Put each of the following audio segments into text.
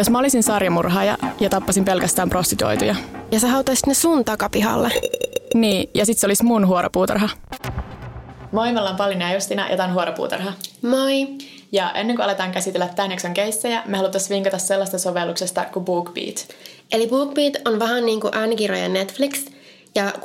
Jos mä olisin sarjamurhaaja ja tappasin pelkästään prostituoituja. Ja sä hautaisit ne sun takapihalle. Niin, ja sit se olisi mun huoropuutarha. Moi, me ollaan Pauliina ja Justiina ja tää on Huoropuutarha. Moi! Ja ennen kuin aletaan käsitellä tämän jakson keissejä, me haluttaisiin vinkata sellaista sovelluksesta kuin BookBeat. Eli BookBeat on vähän niin kuin äänikirjojen Netflix, ja 16,90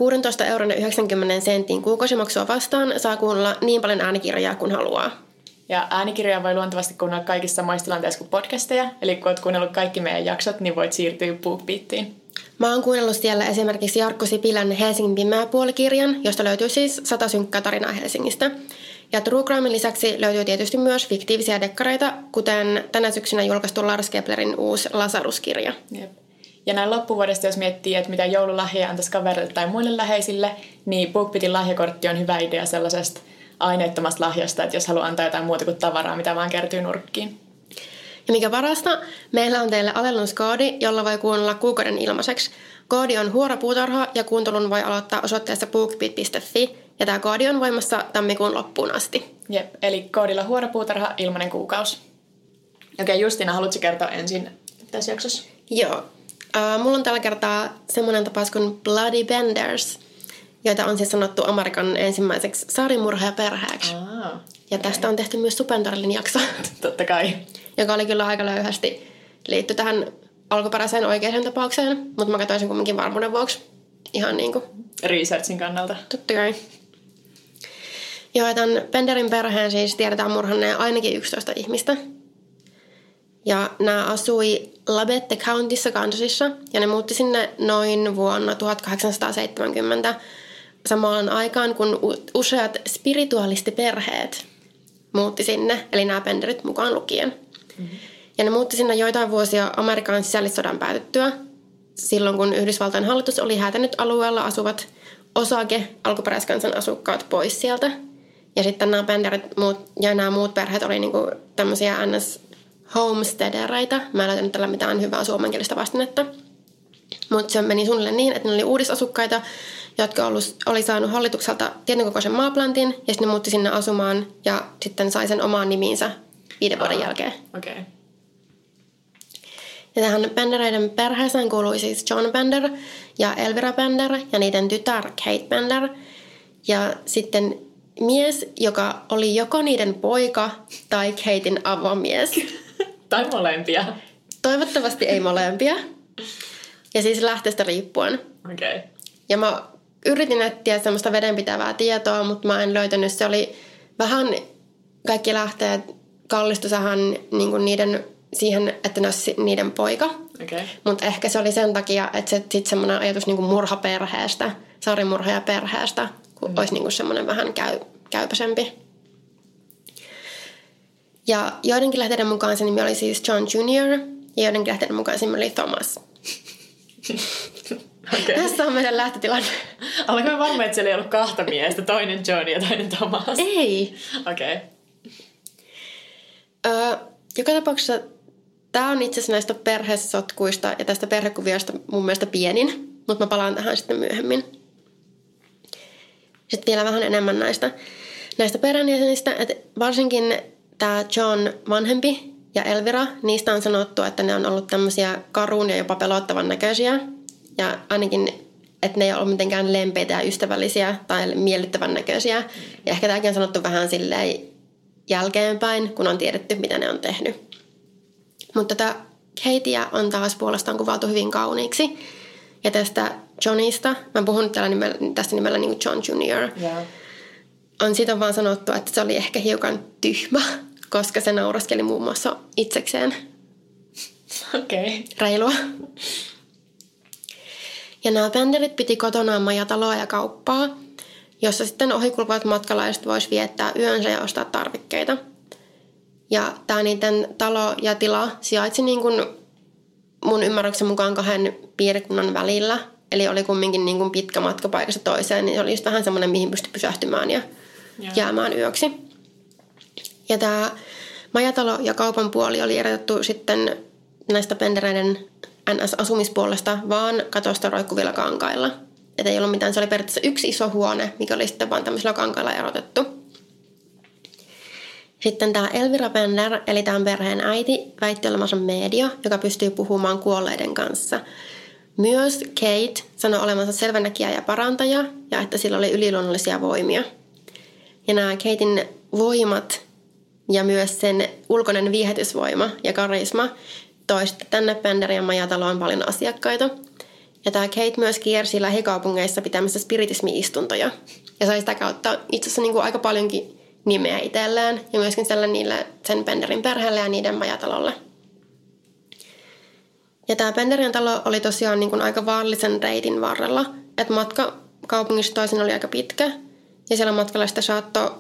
€ kuukausimaksua vastaan saa kuunnella niin paljon äänikirjoja kuin haluaa. Ja äänikirjoja voi luontevasti kuunnella kaikissa samoissa tilanteissa kuin podcasteja, eli kun oot kuunnellut kaikki meidän jaksot, niin voit siirtyä BookBeatiin. Mä oon kuunnellut siellä esimerkiksi Jarkko Sipilän Helsingin pimeä puolikirjan, josta löytyy siis 100 synkkää tarinaa Helsingistä. Ja True Crimen lisäksi löytyy tietysti myös fiktiivisiä dekkareita, kuten tänä syksynä julkaistu Lars Keplerin uusi Lazarus-kirja. Jep. Ja näin loppuvuodesta, jos miettii, että mitä joululahjaa antaisi kaverille tai muille läheisille, niin BookBeatin lahjakortti on hyvä idea sellaisesta aineettomasta lahjasta, että jos haluaa antaa jotain muuta kuin tavaraa, mitä vaan kertyy nurkkiin. Ja mikä parasta, meillä on teille alennuskoodi, jolla voi kuunnella kuukauden ilmaiseksi. Koodi on huoropuutarha ja kuuntelun voi aloittaa osoitteessa bookbeat.fi ja tämä koodi on voimassa tammikuun loppuun asti. Jep, eli koodilla huoropuutarha, ilmainen kuukausi. Okei, Justiina, haluatko kertoa ensin tässä jaksossa? Joo. Mulla on tällä kertaa semmoinen tapaus kuin Bloody Benders, joita on siis sanottu Amerikan ensimmäiseksi saarimurhaajaperheeksi. Ja tästä on tehty myös Supernaturalin jakso. Totta kai. Joka oli kyllä aika löyhästi liitty tähän alkuperäiseen oikeaan tapaukseen, mutta mä katsoin sen kumminkin varmuuden vuoksi. Ihan niin kuin researchin kannalta. Totta kai. Joo, tämän Benderin perheen siis tiedetään murhanneen ainakin 11 ihmistä. Ja nämä asui Labette Countyssa Kansasissa, ja ne muutti sinne noin vuonna 1870 samaan aikaan, kun useat spiritualistiperheet muutti sinne, eli nämä Benderit mukaan lukien. Mm-hmm. Ja ne muutti sinne joitain vuosia Amerikan sisällissodan päätyttyä, silloin kun Yhdysvaltain hallitus oli häätänyt alueella asuvat Osage, alkuperäiskansan asukkaat, pois sieltä. Ja sitten nämä Benderit ja nämä muut perheet oli niinku tämmöisiä NS-homesteadereita. Mä en löytänyt tällä mitään hyvää suomenkielistä vastinetta. Mutta se meni suunnilleen niin, että ne oli uudisasukkaita, jotka oli saanut hallitukselta tietynkokoisen maaplantin, ja sitten ne muutti sinne asumaan, ja sitten sai sen omaan nimiinsä 5 vuoden jälkeen. Okay. Ja tähän Bendereiden perheeseen kuului siis John Bender ja Elvira Bender ja niiden tytär Kate Bender. Ja sitten mies, joka oli joko niiden poika tai Katein avomies. Tai molempia. Toivottavasti ei molempia. Ja siis lähteestä riippuen. Okay. Ja mä yritin etsiä semmoista vedenpitävää tietoa, mutta mä en löytänyt. Se oli vähän kaikki lähteet kallistusahan niinku niiden siihen, että ne olisi niiden poika. Okay. Mutta ehkä se oli sen takia, että se sitten semmoinen ajatus niinku murhaperheestä, saarimurhaajaperheestä, kun olisi niinku semmoinen vähän käypäsempi. Ja joidenkin lähteiden mukaan se nimi oli siis John Junior ja joidenkin lähteiden mukaan se nimi oli Thomas. Okay. Tässä on meidän lähtötilanne. Olenko me varma, että siellä ei ollut kahta miestä, toinen John ja toinen Thomas? Ei. Okei. Okay. Joka tapauksessa tämä on itse asiassa näistä perhesotkuista ja tästä perhekuviosta mun mielestä pienin, mutta mä palaan tähän sitten myöhemmin. Sitten vielä vähän enemmän näistä perheenjäsenistä, että varsinkin tämä John vanhempi ja Elvira, niistä on sanottu, että ne on ollut tämmöisiä karun ja jopa pelottavan näköisiä. Ja ainakin, että ne ei ole mitenkään lempeitä ja ystävällisiä tai miellyttävän näköisiä. Ja ehkä tämäkin on sanottu vähän silleen jälkeenpäin, kun on tiedetty, mitä ne on tehnyt. Mutta tätä Kateä on taas puolestaan kuvailtu hyvin kauniiksi. Ja tästä Johnista, mä puhun tästä nimellä niin kuin John Junior. Yeah. Siitä on vaan sanottu, että se oli ehkä hiukan tyhmä, koska se nauraskeli muun muassa itsekseen. Okei. Okay. Reilua. Ja nämä Benderit piti kotonaan majataloa ja kauppaa, jossa sitten ohikulkuvat matkalaiset voisi viettää yönsä ja ostaa tarvikkeita. Ja tämä niiden talo ja tila sijaitsi niin kuin mun ymmärryksen mukaan 2 piirikunnan välillä. Eli oli kumminkin niin kuin pitkä matka paikasta toiseen, niin se oli just vähän semmoinen, mihin pystyi pysähtymään ja jäämään yöksi. Ja tämä majatalo ja kaupan puoli oli erotettu sitten näistä Bendereiden NS-asumispuolesta vaan katosta roikkuvilla kankailla. Että ei ollut mitään, se oli periaatteessa yksi iso huone, mikä oli sitten vaan tämmöisellä kankailla erotettu. Sitten tämä Elvira Bender, eli tämän perheen äiti, väitti olevansa media, joka pystyy puhumaan kuolleiden kanssa. Myös Kate sanoi olevansa selvänäkijä ja parantaja ja että sillä oli yliluonnollisia voimia. Ja nämä Katein voimat ja myös sen ulkoinen viehätysvoima ja karisma toi sitten tänne Benderin majataloon paljon asiakkaita. Ja tämä Kate myös kiersi lähikaupungeissa pitämässä spiritismi-istuntoja. Ja sai sitä kautta itse asiassa niin kuin aika paljonkin nimeä itselleen ja myöskin niille, sen Benderin perheelle ja niiden majatalolle. Ja tämä Benderin talo oli tosiaan niin kuin aika vaarallisen reitin varrella. Että matka kaupungista toisin oli aika pitkä. Ja siellä matkalla sitä saattoi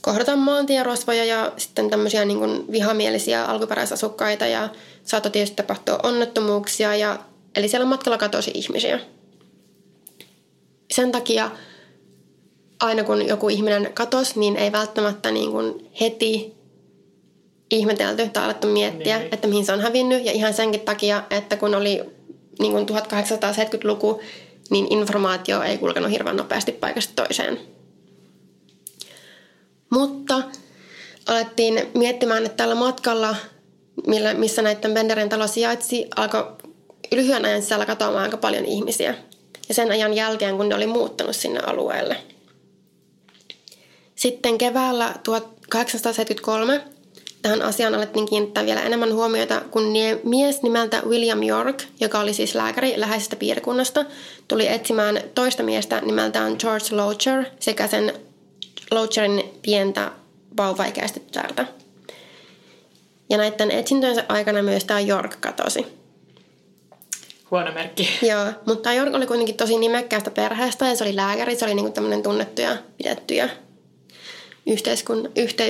kohdata maantierosvoja ja sitten tämmöisiä niin kuin vihamielisiä alkuperäisasukkaita. Ja saattoi tietysti tapahtua onnettomuuksia. Eli siellä matkalla katosi ihmisiä. Sen takia aina kun joku ihminen katosi, niin ei välttämättä niin kuin heti ihmetelty tai alettu miettiä, että mihin se on hävinnyt. Ja ihan senkin takia, että kun oli niin kuin 1870-luku, niin informaatio ei kulkenut hirveän nopeasti paikasta toiseen. Mutta alettiin miettimään, että tällä matkalla, missä näiden Benderin talo sijaitsi, alkoi lyhyen ajan sisällä katoamaan aika paljon ihmisiä. Ja sen ajan jälkeen, kun ne oli muuttanut sinne alueelle. Sitten keväällä 1873 tähän asiaan alettiin kiinnittää vielä enemmän huomiota, kun mies nimeltä William York, joka oli siis lääkäri läheisestä piirikunnasta, tuli etsimään toista miestä nimeltään George Lodger sekä sen Lodgerin pientä vauvaikäistä tytärtä. Ja näiden etsintöjensä aikana myös tämä York katosi. Huono merkki. Joo, mutta York oli kuitenkin tosi nimekkäästä perheestä ja se oli lääkäri, se oli niinku tämmöinen tunnettu ja pidetty ja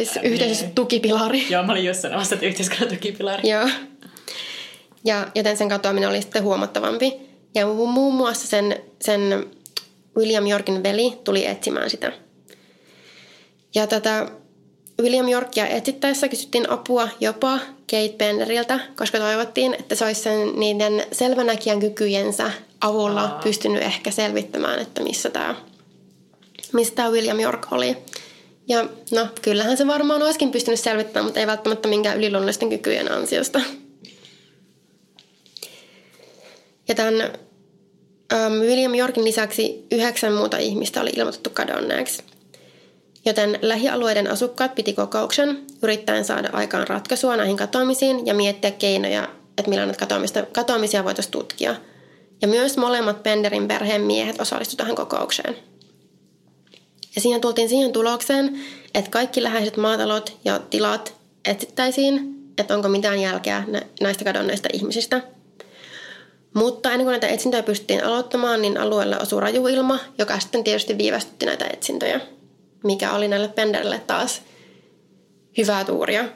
yhteisön tukipilari. Joo, mä olin just sanomassa, että yhteiskunnan tukipilari. Joo, ja joten sen katoaminen oli sitten huomattavampi. Ja muun muassa sen William Yorkin veli tuli etsimään sitä. Ja tätä William Yorkia etsittäessä kysyttiin apua jopa Kate Benderiltä, koska toivottiin, että se olisi sen niiden selvänäkijän kykyjensä avulla pystynyt ehkä selvittämään, että missä tämä William York oli. Ja no, kyllähän se varmaan olisikin pystynyt selvittämään, mutta ei välttämättä minkään yliluonnollisten kykyjen ansiosta. Ja tämän William Yorkin lisäksi 9 muuta ihmistä oli ilmoitettu kadonneeksi. Joten lähialueiden asukkaat piti kokouksen, yrittäen saada aikaan ratkaisua näihin katoamisiin ja miettiä keinoja, että millä näitä katoamisia voitaisiin tutkia. Ja myös molemmat Benderin perheen miehet osallistuivat tähän kokoukseen. Ja siinä tultiin siihen tulokseen, että kaikki läheiset maatalot ja tilat etsittäisiin, että onko mitään jälkeä näistä kadonneista ihmisistä. Mutta ennen kuin näitä etsintöjä pystyttiin aloittamaan, niin alueelle osui raju ilma, joka sitten tietysti viivästytti näitä etsintöjä, mikä oli näille Benderille taas hyvää tuuria.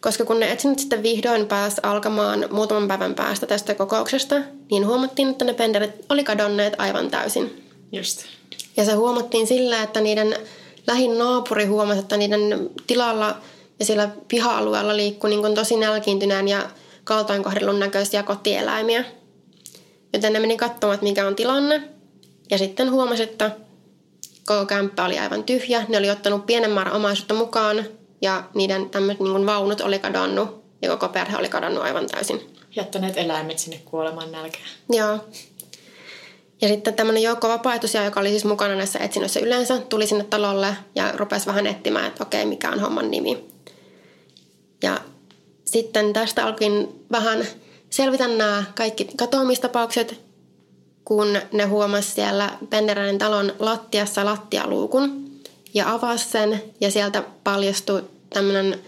Koska kun ne etsinnät sitten vihdoin pääsi alkamaan muutaman päivän päästä tästä kokouksesta, niin huomattiin, että ne Benderit oli kadonneet aivan täysin. Just. Ja se huomattiin sillä, että niiden lähin naapuri huomasi, että niiden tilalla ja siellä piha-alueella liikkui niin tosi nälkiintyneen ja kaltoinkohdellun näköisiä kotieläimiä. Joten ne meni katsomaan, mikä on tilanne. Ja sitten huomasi, että koko kämppä oli aivan tyhjä. Ne oli ottanut pienen määrän omaisuutta mukaan ja niiden tämmöiset niin vaunut oli kadonnut ja koko perhe oli kadonnut aivan täysin. Jättäneet eläimet sinne kuolemaan nälkään. Joo. Ja sitten tämmöinen joukko vapaaehtoisia, joka oli siis mukana näissä etsinnöissä yleensä, tuli sinne talolle ja rupesi vähän etsimään, että okei, mikä on homman nimi. Ja sitten tästä alkin vähän selvitä nämä kaikki katoamistapaukset, kun ne huomasi siellä Benderin talon lattiassa lattialuukun ja avasi sen ja sieltä paljastui tämmöinen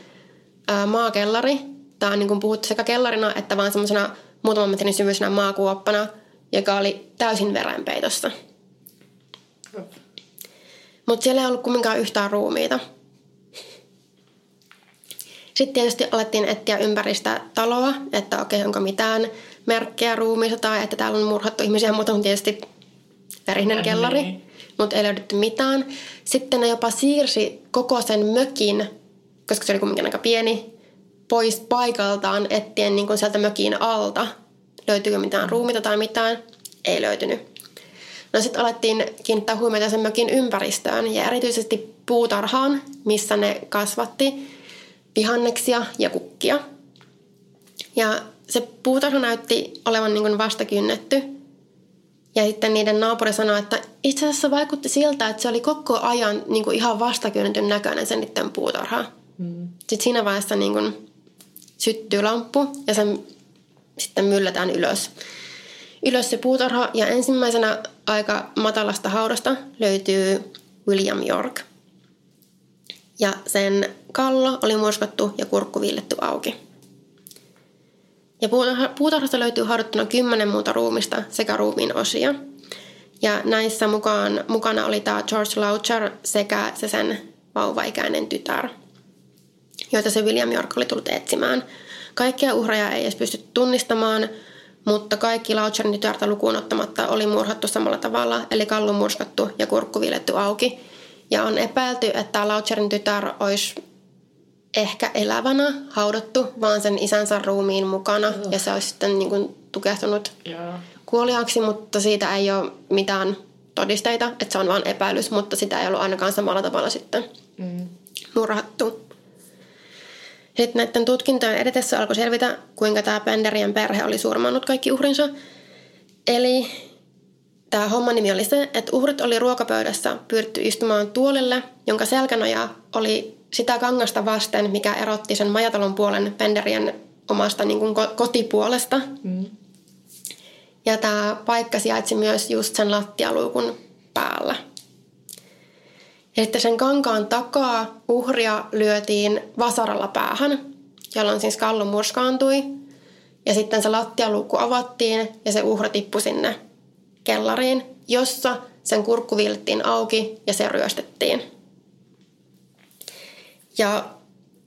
maakellari. Tämä on niin kuin puhuttu sekä kellarina että vaan semmoisena muutaman metrin syvyisenä maakuoppana, joka oli täysin verenpeitossa. Mutta siellä ei ollut kumminkaan yhtään ruumiita. Sitten tietysti alettiin etsiä ympäristä taloa, että okei, onko mitään merkkejä ruumiissa tai että täällä on murhattu ihmisiä, mutta on tietysti verinen kellari, mutta ei löydetty mitään. Sitten ne jopa siirsi koko sen mökin, koska se oli kumminkin aika pieni, pois paikaltaan etsien niin kuin sieltä mökin alta. Löytyykö mitään ruumiita tai mitään? Ei löytynyt. No sitten alettiin kiinnittää huomiota sen mökin ympäristöön ja erityisesti puutarhaan, missä ne kasvatti vihanneksia ja kukkia. Ja se puutarha näytti olevan niin kuin vastakynnetty. Ja sitten niiden naapuri sanoi, että itse asiassa vaikutti siltä, että se oli koko ajan niin kuin ihan vastakynnetyn näköinen sen niiden puutarha. Mm. Sitten siinä vaiheessa niin kuin syttyy lamppu ja sen sitten myllätään ylös. Ylös se puutarha ja ensimmäisenä aika matalasta haudasta löytyy William York. Ja sen kallo oli murskattu ja kurkku villetty auki. Ja puutarhasta löytyy haudattuna 10 muuta ruumista sekä ruumiin osia. Ja näissä mukana oli tämä George Lodger sekä se sen vauvaikäinen tytär, joita se William York oli tullut etsimään. Kaikkia uhreja ei edes pystytty tunnistamaan, mutta kaikki Lodgerin tytärtä lukuun ottamatta oli murhattu samalla tavalla, eli kallu murskattu ja kurkku villetty auki. Ja on epäilty, että Lodgerin tytär olisi ehkä elävänä haudattu, vaan sen isänsä ruumiin mukana. Oh. Ja se olisi sitten niin kuin tukehtunut kuoliaaksi, mutta siitä ei ole mitään todisteita, että se on vaan epäilys, mutta sitä ei ollut ainakaan samalla tavalla sitten murhattu. Sitten näiden tutkintojen edetessä alkoi selvitä, kuinka tämä Benderien perhe oli surmannut kaikki uhrinsa. Eli tämä homman nimi oli se, että uhrit oli ruokapöydässä pyydetty istumaan tuolille, jonka selkänoja oli sitä kangasta vasten, mikä erotti sen majatalon puolen Benderien omasta niin kuin kotipuolesta. Mm. Ja tämä paikka sijaitsi myös just sen lattialuukun päällä. Ja sitten sen kankaan takaa uhria lyötiin vasaralla päähän, jolloin siis kallo murskaantui. Ja sitten se lattialuukku avattiin ja se uhri tippui sinne kellariin, jossa sen kurkku villettiin auki ja se ryöstettiin. Ja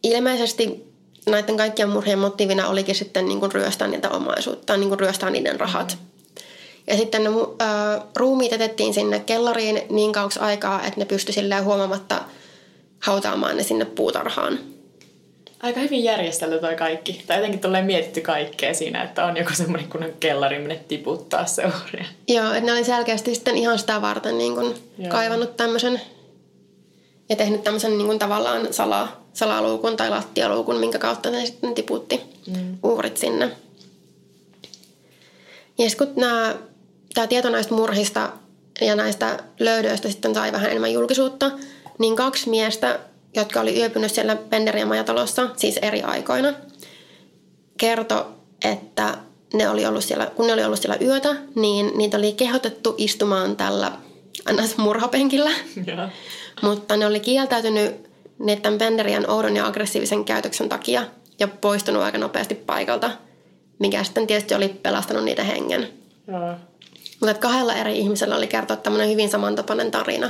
ilmeisesti näiden kaikkien murhien motiivina olikin sitten niin kuin ryöstää niitä omaisuutta, niin kuin ryöstää niiden rahat. Ja sitten ne ruumiit jätettiin sinne kellariin niin kauaksi aikaa, että ne pystyi silleen huomaamatta hautaamaan ne sinne puutarhaan. Aika hyvin järjestelty toi kaikki. Tai jotenkin tulee mietitty kaikkea siinä, että on joku semmoinen kunnon kellari, minne tiputtaa se uhria. Joo, että ne oli selkeästi sitten ihan sitä varten niin kuin kaivannut tämmöisen ja tehnyt tämmöisen niin kuin tavallaan salaluukun tai lattialuukun, minkä kautta ne sitten tiputti uhrit sinne. Ja sitten kun tämä tieto näistä murhista ja näistä löydöistä sitten sai vähän enemmän julkisuutta, niin 2 miestä, jotka oli yöpynyt siellä Benderien majatalossa, siis eri aikoina, kertoi, että ne oli ollut siellä, kun ne oli ollut siellä yötä, niin niitä oli kehotettu istumaan tällä murhapenkillä. Yeah. Mutta ne oli kieltäytynyt niiden Benderien oudon ja aggressiivisen käytöksen takia ja poistunut aika nopeasti paikalta, mikä sitten tietysti oli pelastanut niitä hengen. Yeah. Mutta 2 eri ihmisellä oli kertoa tämmöinen hyvin samantapainen tarina.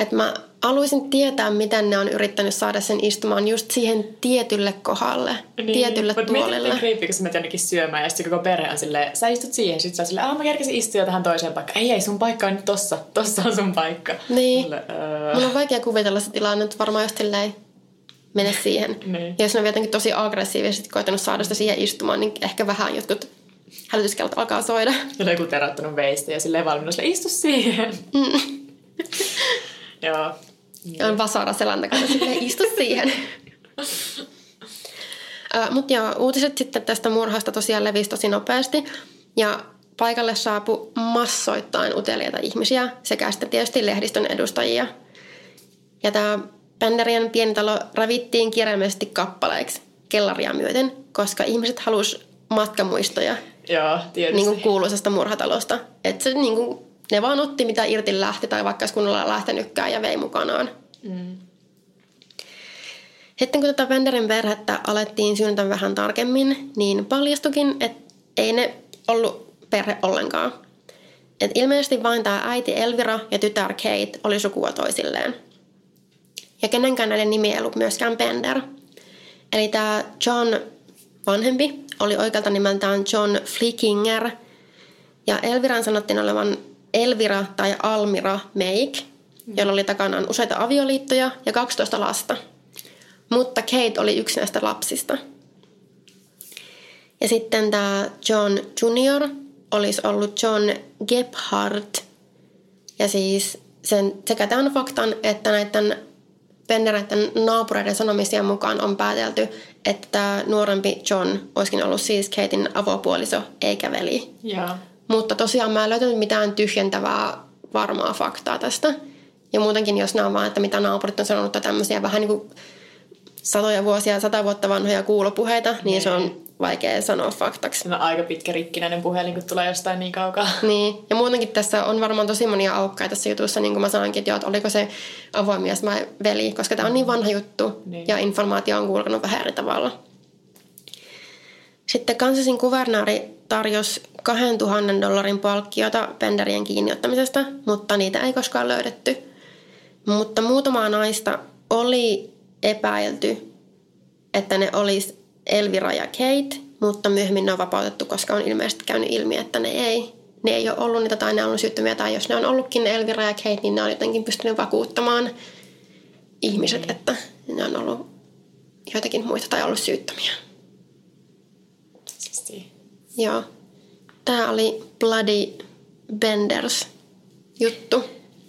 Että mä haluaisin tietää, miten ne on yrittänyt saada sen istumaan just siihen tietylle kohdalle, niin, tietylle tuolille. Mutta mietin, kun sä menet jonnekin syömään ja sitten koko perhe on silleen, sä istut siihen, sit sä oot silleen, mä kerkesin istua tähän toiseen paikkaan. Ei, sun paikka on nyt tossa on sun paikka. Niin, mulla on vaikea kuvitella se tilanne, että varmaan just silleen mene siihen. Niin. Ja jos ne on jotenkin tosi aggressiivisesti koitanut saada sitä siihen istumaan, niin ehkä vähän jotkut hälytyskellot alkaa soida. Ja joku terottanut veistä ja silleen valmiina silleen, istu siihen. Joo. Ja on vasara selän takana, silleen istu siihen. Mutta joo, uutiset sitten tästä murhasta tosiaan levisi tosi nopeasti. Ja paikalle saapui massoittain uteliaita ihmisiä sekä sitten tietysti lehdistön edustajia. Ja tämä Benderien pieni talo ravittiin kirjaimellisesti kappaleiksi kellaria myöten, koska ihmiset halusi matkamuistoja. Joo, tietysti. Niin kuin kuuluisasta murhatalosta. Että se niin kuin ne vaan otti mitä irti lähti tai vaikka kun ollaan lähtenytkään ja vei mukanaan. Mm. Sitten kun tätä Benderin perhettä alettiin syynätä vähän tarkemmin, niin paljastukin, että ei ne ollut perhe ollenkaan. Et ilmeisesti vain tämä äiti Elvira ja tytär Kate oli sukua toisilleen. Ja kenenkään näiden nimi ei ollut myöskään Bender. Eli tämä John vanhempi oli oikealta nimeltään John Flickinger. Ja Elviran sanottiin olevan Elvira tai Almira Make, jolla oli takanaan useita avioliittoja ja 12 lasta. Mutta Kate oli yksi näistä lapsista. Ja sitten tämä John Junior olisi ollut John Gebhardt. Ja siis sekä tämän faktan, että näiden Bendereiden naapureiden sanomisia mukaan on päätelty, että nuorempi John olisikin ollut siis Katein avopuoliso eikä veli. Yeah. Mutta tosiaan mä en löytänyt mitään tyhjentävää varmaa faktaa tästä. Ja muutenkin, jos nämä on vaan, että mitä naapurit on sanonut, tämmöisiä vähän niin kuin satoja vuosia, 100 vuotta vanhoja kuulopuheita, niin se on vaikea sanoa faktaksi. Se on aika pitkä rikkinäinen puhelin, kun tulee jostain niin kaukaa. Niin, ja muutenkin tässä on varmaan tosi monia aukkoja tässä jutussa, niin kuin mä sanoinkin, että, oliko se avoimies vai veli, koska tämä on niin vanha juttu ja informaatio on kulkenut vähän eri tavalla. Sitten Kansasin kuvernaari tarjosi $2,000 palkkiota Benderien kiinniottamisesta, mutta niitä ei koskaan löydetty. Mutta muutamaa naista oli epäilty, että ne olisi Elvira ja Kate, mutta myöhemmin ne on vapautettu, koska on ilmeisesti käynyt ilmi, että ne ei ole ollut niitä tai ne on ollut syyttömiä. Tai jos ne on ollutkin ne Elvira ja Kate, niin ne on jotenkin pystynyt vakuuttamaan ihmiset, että ne on ollut joitakin muita tai ollut syyttömiä. Joo. Tämä oli Bloody Benders juttu.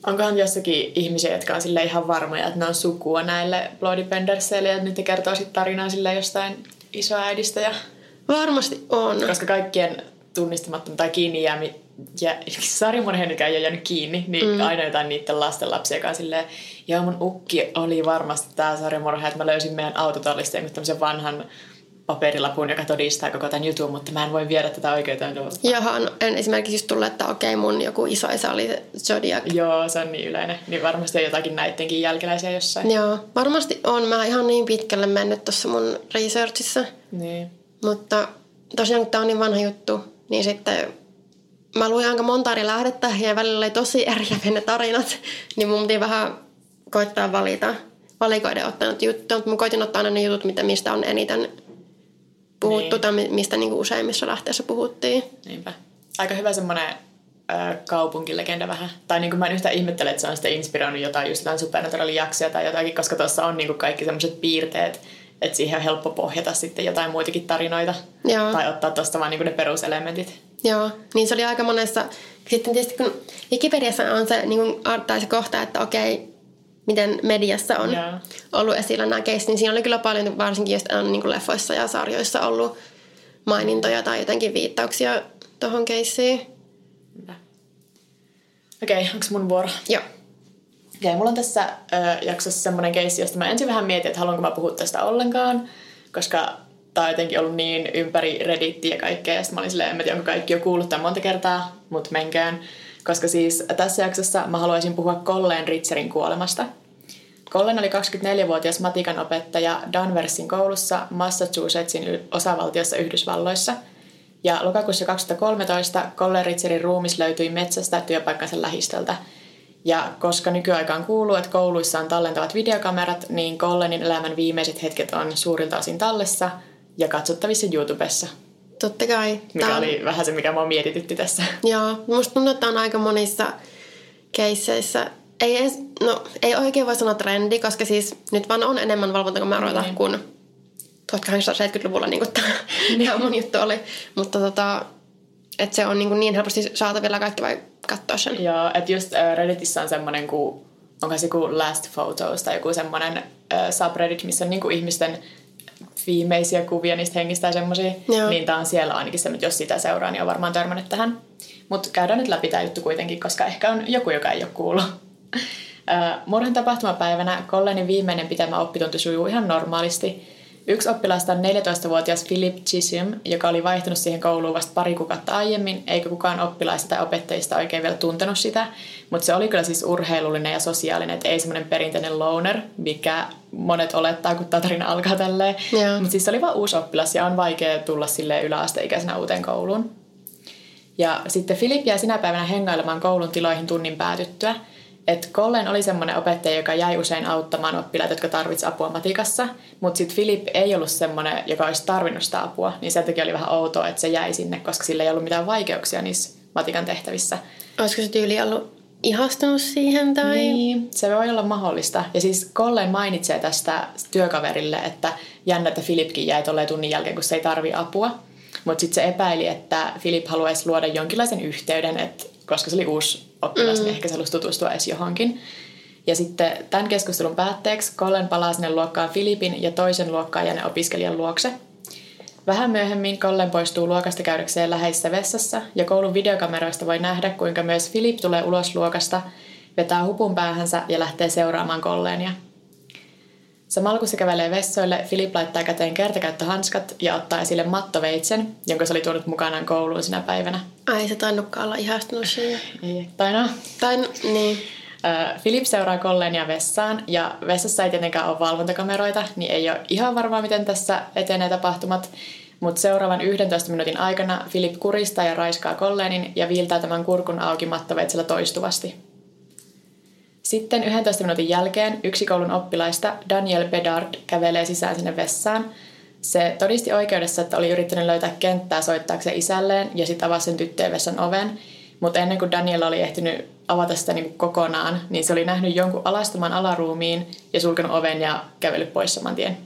Onkohan jossakin ihmisiä, jotka on sille ihan varmoja, että ne on sukua näille Bloody Bendersille ja nyt ne kertoo sitten tarinaa sille jostain isoäidistä? Ja... Varmasti on. Koska kaikkien tunnistamattomuutta tai kiinni sarjamurheenikään ei ole jäänyt kiinni, niin aina jotain niiden lastenlapsia, joka on silleen, joo mun ukki oli varmasti tää sarjamurha, että mä löysin meidän autotallista jonkun tämmöisen vanhan paperilapun, joka todistaa koko tämän jutun, mutta mä en voi viedä tätä oikeuteen. Johan, en esimerkiksi just tullut, että okei, mun joku isoisä oli Zodiac. Joo, se on niin yleinen. Niin varmasti on jotakin näidenkin jälkeläisiä jossain. Joo, varmasti on. Mä ihan niin pitkälle mennyt tuossa mun researchissa. Niin. Mutta tosiaan, kun tää on niin vanha juttu, niin sitten mä luin aika monta eri lähdettä ja välillä oli tosi eriäviä ne tarinat, niin mun piti vähän koittaa valikoiden ottanut juttuja, mutta mä koitin ottaa aina ne jutut, mistä on eniten puhuttu tai mistä niinku useimmissa lähteissä puhuttiin. Niinpä. Aika hyvä semmoinen kaupunkilegenda vähän. Tai niinku mä en yhtään ihmettele, että se on sitten inspiroinut jotain just jotain Supernaturalin jaksoja tai jotakin, koska tuossa on niinku kaikki semmoiset piirteet, että siihen on helppo pohjata sitten jotain muitakin tarinoita. Joo. Tai ottaa tuosta vaan niinku ne peruselementit. Joo, niin se oli aika monessa. Sitten tietysti kun Wikipediassa on se, niinku, tai se kohta, että okei, miten mediassa on ollut esillä nämä keissit, niin siinä oli kyllä paljon, varsinkin jos on niin kuin leffoissa ja sarjoissa ollut mainintoja tai jotenkin viittauksia tuohon keissiin. Okei, onko mun vuoro? Joo. Okei, mulla on tässä jaksossa semmoinen keissi, josta mä ensin vähän mietin, että haluanko mä puhua tästä ollenkaan, koska tää on jotenkin ollut niin ympäri Reddittiä ja kaikkea, ja sitten mä olin silleen, en mä tiedä, onko kaikki jo kuullut tämän monta kertaa, mutta menkään. Koska siis tässä jaksossa mä haluaisin puhua Colleen Ritzerin kuolemasta. Colleen oli 24-vuotias matikanopettaja Danversin koulussa Massachusettsin osavaltiossa Yhdysvalloissa. Ja lokakuussa 2013 Colleen Ritzerin ruumis löytyi metsästä työpaikkansa lähistöltä. Ja koska nykyaikaan kuuluu, että kouluissa on tallentavat videokamerat, niin Colleenin elämän viimeiset hetket on suurilta osin tallessa ja katsottavissa YouTubessa. Totta kai. Mikä oli vähän se, mikä mua mietitytti tässä. Joo, musta tuntuu, että on aika monissa keisseissä. Ei oikein voi sanoa trendi, koska siis nyt vaan on enemmän valvontakamääroita kuin 1870-luvulla, niin kuin tämä mun juttu oli. Mutta että se on niin helposti saatavilla, kaikki vai katsoa sen. Joo, että just Redditissä on semmoinen kuin, onko se joku Last Photos tai joku semmoinen subreddit, missä on niin ihmisten viimeisiä kuvia niistä hengistä ja semmosia, niin tää on siellä ainakin se, jos sitä seuraa, niin on varmaan törmännyt tähän. Mutta käydään nyt läpi tää juttu kuitenkin, koska ehkä on joku, joka ei ole kuullut. Murhan tapahtumapäivänä Colleenin viimeinen pitämä oppitunti sujuu ihan normaalisti. Yksi oppilaista on 14-vuotias Philip Chism, joka oli vaihtunut siihen kouluun vasta pari kuukautta aiemmin, eikä kukaan oppilaista tai opettajista oikein vielä tuntenut sitä. Mutta se oli kyllä siis urheilullinen ja sosiaalinen, että ei semmoinen perinteinen loner, mikä monet olettaa, kun tämä tarina alkaa tälleen. Mutta siis se oli vaan uusi oppilas ja on vaikea tulla silleen yläasteikäisenä uuteen kouluun. Ja sitten Philip jäi sinä päivänä hengailemaan koulun tiloihin tunnin päätyttyä. Että Colleen oli semmoinen opettaja, joka jäi usein auttamaan oppilaita, jotka tarvitsi apua matikassa, mutta sitten Philip ei ollut semmoinen, joka olisi tarvinnut sitä apua, niin sen takia oli vähän outoa, että se jäi sinne, koska sillä ei ollut mitään vaikeuksia niissä matikan tehtävissä. Olisiko se tyyli ollut ihastunut siihen tai? Niin, se voi olla mahdollista. Ja siis Colleen mainitsee tästä työkaverille, että jännä, että Philipkin jäi tolleen tunnin jälkeen, kun se ei tarvi apua. Mutta sitten se epäili, että Philip haluaisi luoda jonkinlaisen yhteyden, että koska se oli uusi oppilas, niin ehkä se halusi tutustua edes johonkin. Ja sitten tämän keskustelun päätteeksi Colleen palaa sinne luokkaan Philipin ja toisen luokkaajan opiskelijan luokse. Vähän myöhemmin Colleen poistuu luokasta käydäkseen läheisessä vessassa ja koulun videokameroista voi nähdä, kuinka myös Philip tulee ulos luokasta, vetää hupun päähänsä ja lähtee seuraamaan Colleenia. Samalla kun se kävelee vessoille, Philip laittaa käteen kertakäyttöhanskat ja ottaa esille mattoveitsen, jonka se oli tuonut mukanaan kouluun sinä päivänä. Ai, se tainnutkaan olla ihastunut siihen. Ei, niin. Philip seuraa Colleenia vessaan ja vessassa ei tietenkään ole valvontakameroita, niin ei ole ihan varmaa, miten tässä etenee tapahtumat. Mutta seuraavan 11 minuutin aikana Philip kuristaa ja raiskaa Colleenin ja viiltää tämän kurkun auki mattoveitsellä toistuvasti. Sitten 11 minuutin jälkeen yksi koulun oppilaista, Daniel Bedard, kävelee sisään sinne vessaan. Se todisti oikeudessa, että oli yrittänyt löytää kenttää soittaakseen isälleen ja sitten avasi sen tyttöjen vessan oven. Mutta ennen kuin Daniel oli ehtinyt avata sitä niin kuin kokonaan, niin se oli nähnyt jonkun alastuman alaruumiin ja sulkenut oven ja kävellyt pois saman tien.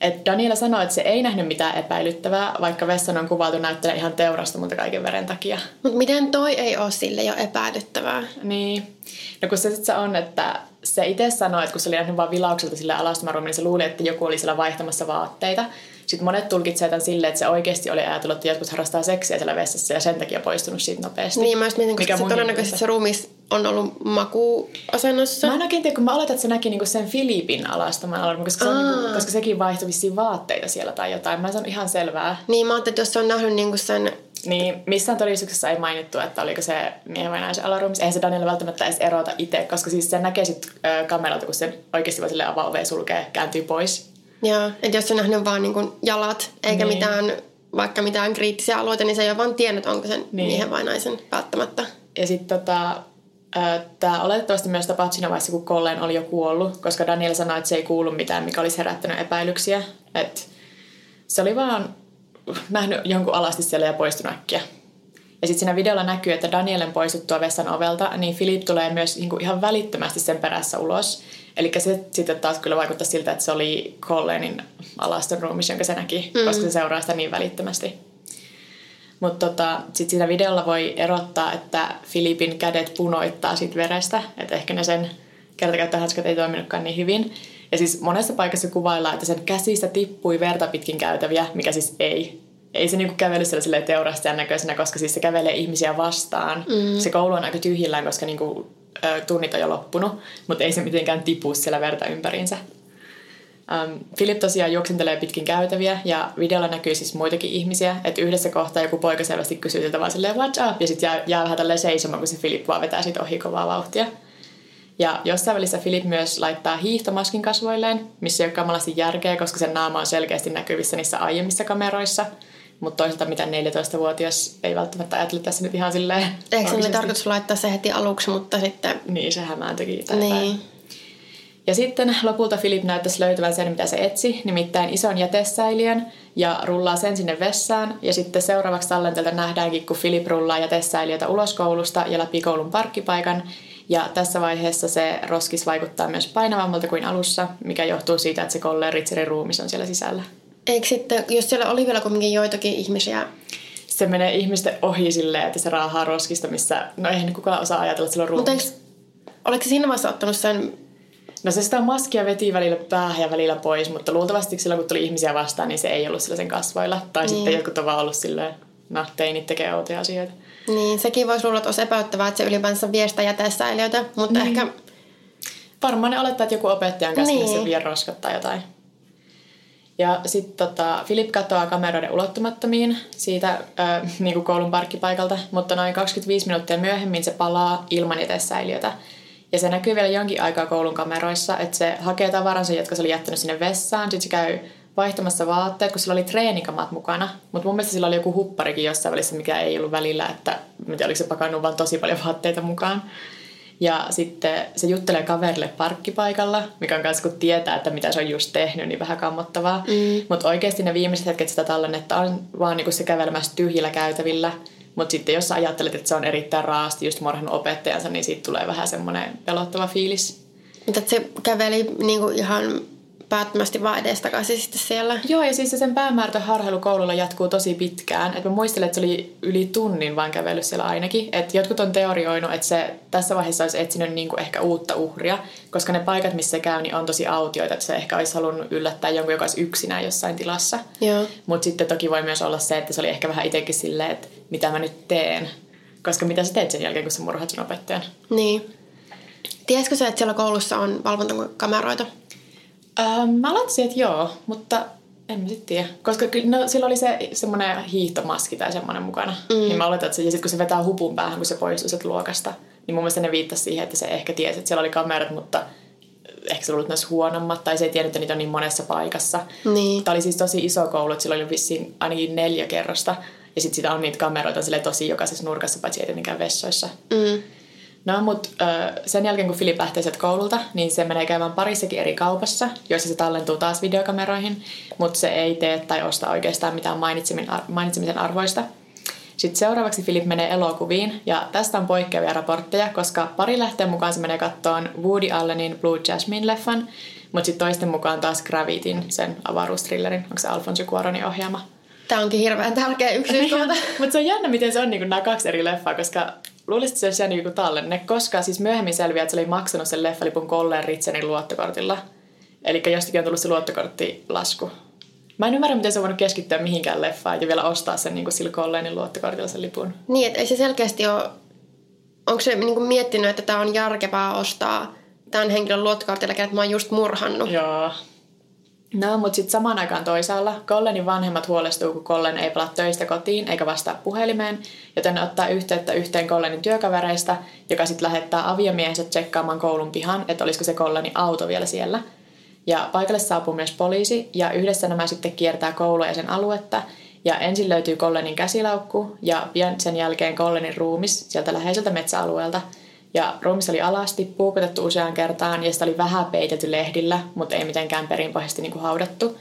Et Daniela sanoi, että se ei nähnyt mitään epäilyttävää, vaikka vessan on kuvailtu näyttelee ihan teurasta, mutta kaiken veren takia. Mutta miten toi ei ole sille jo epäilyttävää? Niin. No kun se sitten on, että se itse sanoi, että kun se oli nähnyt vaan vilaukselta sille alastumaruumiin, niin se luuli, että joku oli siellä vaihtamassa vaatteita. Sitten monet tulkitsevat tämän silleen, että se oikeasti oli ajatellut, että jotkut harrastaa seksiä siellä vessassa ja sen takia poistunut siitä nopeasti. Niin, mä just mietin, koska se todennäköisesti se ruumis on ollut makuuasennossa. Mä en oikein tiedä, kun mä oletan, että se näki niinku sen Filipin alastaman alaruumiin, koska sekin vaihtui vissiin vaatteita siellä tai jotain. Mä en saanut ihan selvää. Niin, mä ajattelin, että jos se on nähnyt niinku sen... Niin, missään todistuksessa ei mainittu, että oliko se miehen vai naisen alaruumissa. Eihän se Daniel välttämättä edes erota itse, koska siis se näkee sitten kameralta, kun se oikeasti voi silleen avaa oveen, sulkee, kääntyy pois. Joo, että jos on nähnyt vaan niin jalat, eikä niin mitään kriittisiä alueita, niin se ei ole vaan tiennyt, onko sen miehen vai naisen välttämättä. Ja sitten tämä oletettavasti myös tapahtui siinä vaiheessa, kun Colleen oli jo kuollut, koska Daniel sanoi, että se ei kuulu mitään, mikä olisi herättänyt epäilyksiä. Et se oli vaan nähnyt jonkun alasti siellä ja poistunut äkkiä. Ja sitten siinä videolla näkyy, että Danielen poistuttua vessan ovelta, niin Philip tulee myös niin kuin ihan välittömästi sen perässä ulos. Eli se sitten taas kyllä vaikuttaa siltä, että se oli Colleenin alaston ruumis, jonka se näki, koska se seuraa sitä niin välittömästi. Mutta sitten siinä videolla voi erottaa, että Philipin kädet punoittaa siitä verestä, että ehkä ne sen kertakäyttöhanskat ei toiminutkaan niin hyvin. Ja siis monessa paikassa kuvaillaan, että sen käsistä tippui verta pitkin käytäviä, mikä siis ei se niinku kävely silleen teurastajan näköisenä, koska siis se kävelee ihmisiä vastaan. Se koulu on aika tyhjillään, koska niinku tunnit on jo loppunut, mutta ei se mitenkään tipu siellä verta ympäriinsä. Philip tosiaan juoksentelee pitkin käytäviä ja videolla näkyy siis muitakin ihmisiä, että yhdessä kohtaa joku poika selvästi kysyy siltä vaan silleen what's up? Ja sitten jää vähän tälleen seisomaan, kun se Philip vaan vetää siitä ohi kovaa vauhtia. Ja jossain välissä Philip myös laittaa hiihtomaskin kasvoilleen, missä ei ole kamalasti järkeä, koska sen naama on selkeästi näkyvissä niissä aiemmissa kameroissa. Mutta toisaalta mitään 14-vuotias ei välttämättä ajattele tässä nyt ihan silleen. Eikö se ole tarkoitus laittaa se heti aluksi, mutta sitten... Niin, se hämääntökin niin. Ja sitten lopulta Philip näyttäisi löytävän sen, mitä se etsi, nimittäin ison jätesäiliön, ja rullaa sen sinne vessaan. Ja sitten seuraavaksi tallenteelta nähdäänkin, kun Philip rullaa jätesäiliötä ulos koulusta ja läpi koulun parkkipaikan. Ja tässä vaiheessa se roskis vaikuttaa myös painavammalta kuin alussa, mikä johtuu siitä, että se Colleen Ritzerin ruumis on siellä sisällä. Eikö sitten, jos siellä oli vielä kuitenkin joitakin ihmisiä? Se menee ihmisten ohi silleen, että se raahaa roskista, missä... No eihän kukaan osaa ajatella, että sillä on ruumis. Mutta oliko se siinä vaiheessa ottanut sen... No se sitä maskia veti välillä päähän ja välillä pois, mutta luultavasti silloin, kun tuli ihmisiä vastaan, niin se ei ollut sillä sen kasvoilla. Tai sitten jotkut on vaan ollut silleen, teinit tekee outoja asioita. Niin, sekin voisi luulla, että olisi epäyttävää, että se ylipäänsä vie sitä jätesäiliötä, mutta ehkä... Varmaan ne olettaa, että joku opettaja on käskenyt sen vie roskat tai jotain. Ja sitten Philip katoaa kameroiden ulottumattomiin siitä niinku koulun parkkipaikalta, mutta noin 25 minuuttia myöhemmin se palaa ilman jätesäiliötä. Ja se näkyy vielä jonkin aikaa koulun kameroissa, että se hakee tavaransa, jotka se oli jättänyt sinne vessaan. Sitten se käy vaihtamassa vaatteet, kun sillä oli treenikamat mukana. Mutta mun mielestä sillä oli joku hupparikin jossain välissä, mikä ei ollut välillä, että oliko se pakannut vaan tosi paljon vaatteita mukaan. Ja sitten se juttelee kaverille parkkipaikalla, mikä on kanssa kun tietää, että mitä se on just tehnyt, niin vähän kammottavaa. Mutta oikeasti ne viimeiset hetket sitä tallennetta on vaan niinku se kävelemässä tyhjillä käytävillä. Mutta sitten jos sä ajattelet, että se on erittäin raasti just murhannut opettajansa, niin siitä tulee vähän semmoinen pelottava fiilis. Mutta se käveli niinku ihan päättömästi vaan edestakaisin sitten siellä. Joo, ja siis se sen päämäärätön harhailu koululla jatkuu tosi pitkään. Et mä muistelen, että se oli yli tunnin vaan kävellyt siellä ainakin. Et jotkut on teorioinut, että se tässä vaiheessa olisi etsinyt niinku ehkä uutta uhria, koska ne paikat, missä se käy, niin on tosi autioita, että se ehkä olisi halunnut yllättää jonkun, joka olisi yksinään jossain tilassa. Mutta sitten toki voi myös olla se, että se oli ehkä vähän itsekin silleen, että mitä mä nyt teen. Koska mitä sä teet sen jälkeen, kun sä murhat sun opettajan? Niin. Tiesikö sä, että siellä koulussa on valvontakameroita? Mä aloitin, että joo, mutta en mä sit tiedä. Koska sillä oli se semmoinen hiihtomaski tai semmoinen mukana. Niin mä oletan, että se, ja sit kun se vetää hupun päähän, kun se poistuu sieltä luokasta, niin mun mielestä ne viittasi siihen, että se ehkä tiesi, että siellä oli kamerat, mutta ehkä se oli myös huonommat, tai se ei tiennyt, että niitä on niin monessa paikassa. Niin. Tämä oli siis tosi iso koulu, että sillä oli vissiin ainakin 4 kerrosta. Ja sit sitä on niitä kameroita silleen tosi jokaisessa nurkassa, paitsi ei tietenkään vessoissa. No, mutta sen jälkeen, kun Philip lähtee sieltä koululta, niin se menee käymään parissakin eri kaupassa, joissa se tallentuu taas videokameroihin, mutta se ei tee tai osta oikeastaan mitään mainitsemisen arvoista. Sitten seuraavaksi Philip menee elokuviin, ja tästä on poikkeavia raportteja, koska pari lähtee mukaan se menee kattoon Woody Allenin Blue Jasmine-leffan, mutta sitten toisten mukaan taas Gravityn, sen avaruustrillerin, onko se Alfonso Cuarónin ohjaama. Tämä onkin hirveän tärkeä yksityiskohta. Mutta se on jännä, miten se on niin nämä 2 eri leffaa, koska luulisin, että se olisi jäänyt joku tallenne, koska siis myöhemmin selviää, että se oli maksanut sen leffalipun Colleen Ritzerin luottokortilla. Eli jostakin on tullut se luottokorttilasku. Mä en ymmärrä, miten se on voinut keskittyä mihinkään leffaan ja vielä ostaa sen niin sillä Colleenin luottokortilla sen lipun. Niin, että ei se selkeästi ole... Onko se niin kuin miettinyt, että tämä on järkevää ostaa tämän henkilön luottokortilla, että mä oon just murhannut? Joo. No, mutta sitten samaan aikaan toisaalla Colleenin vanhemmat huolestuu, kun Colleen ei palaa töistä kotiin eikä vastaa puhelimeen, joten ne ottaa yhteyttä yhteen Colleenin työkavereista, joka sitten lähettää aviomiehensä tsekkaamaan koulun pihan, että olisiko se Colleenin auto vielä siellä. Ja paikalle saapuu myös poliisi, ja yhdessä nämä sitten kiertää koulua ja sen aluetta, ja ensin löytyy Colleenin käsilaukku, ja pian sen jälkeen Colleenin ruumis sieltä läheiseltä metsäalueelta. Ja ruumis oli alasti puukotettu useaan kertaan, ja sitä oli vähän peitetty lehdillä, mutta ei mitenkään perinpohjaisesti niin kuin haudattu.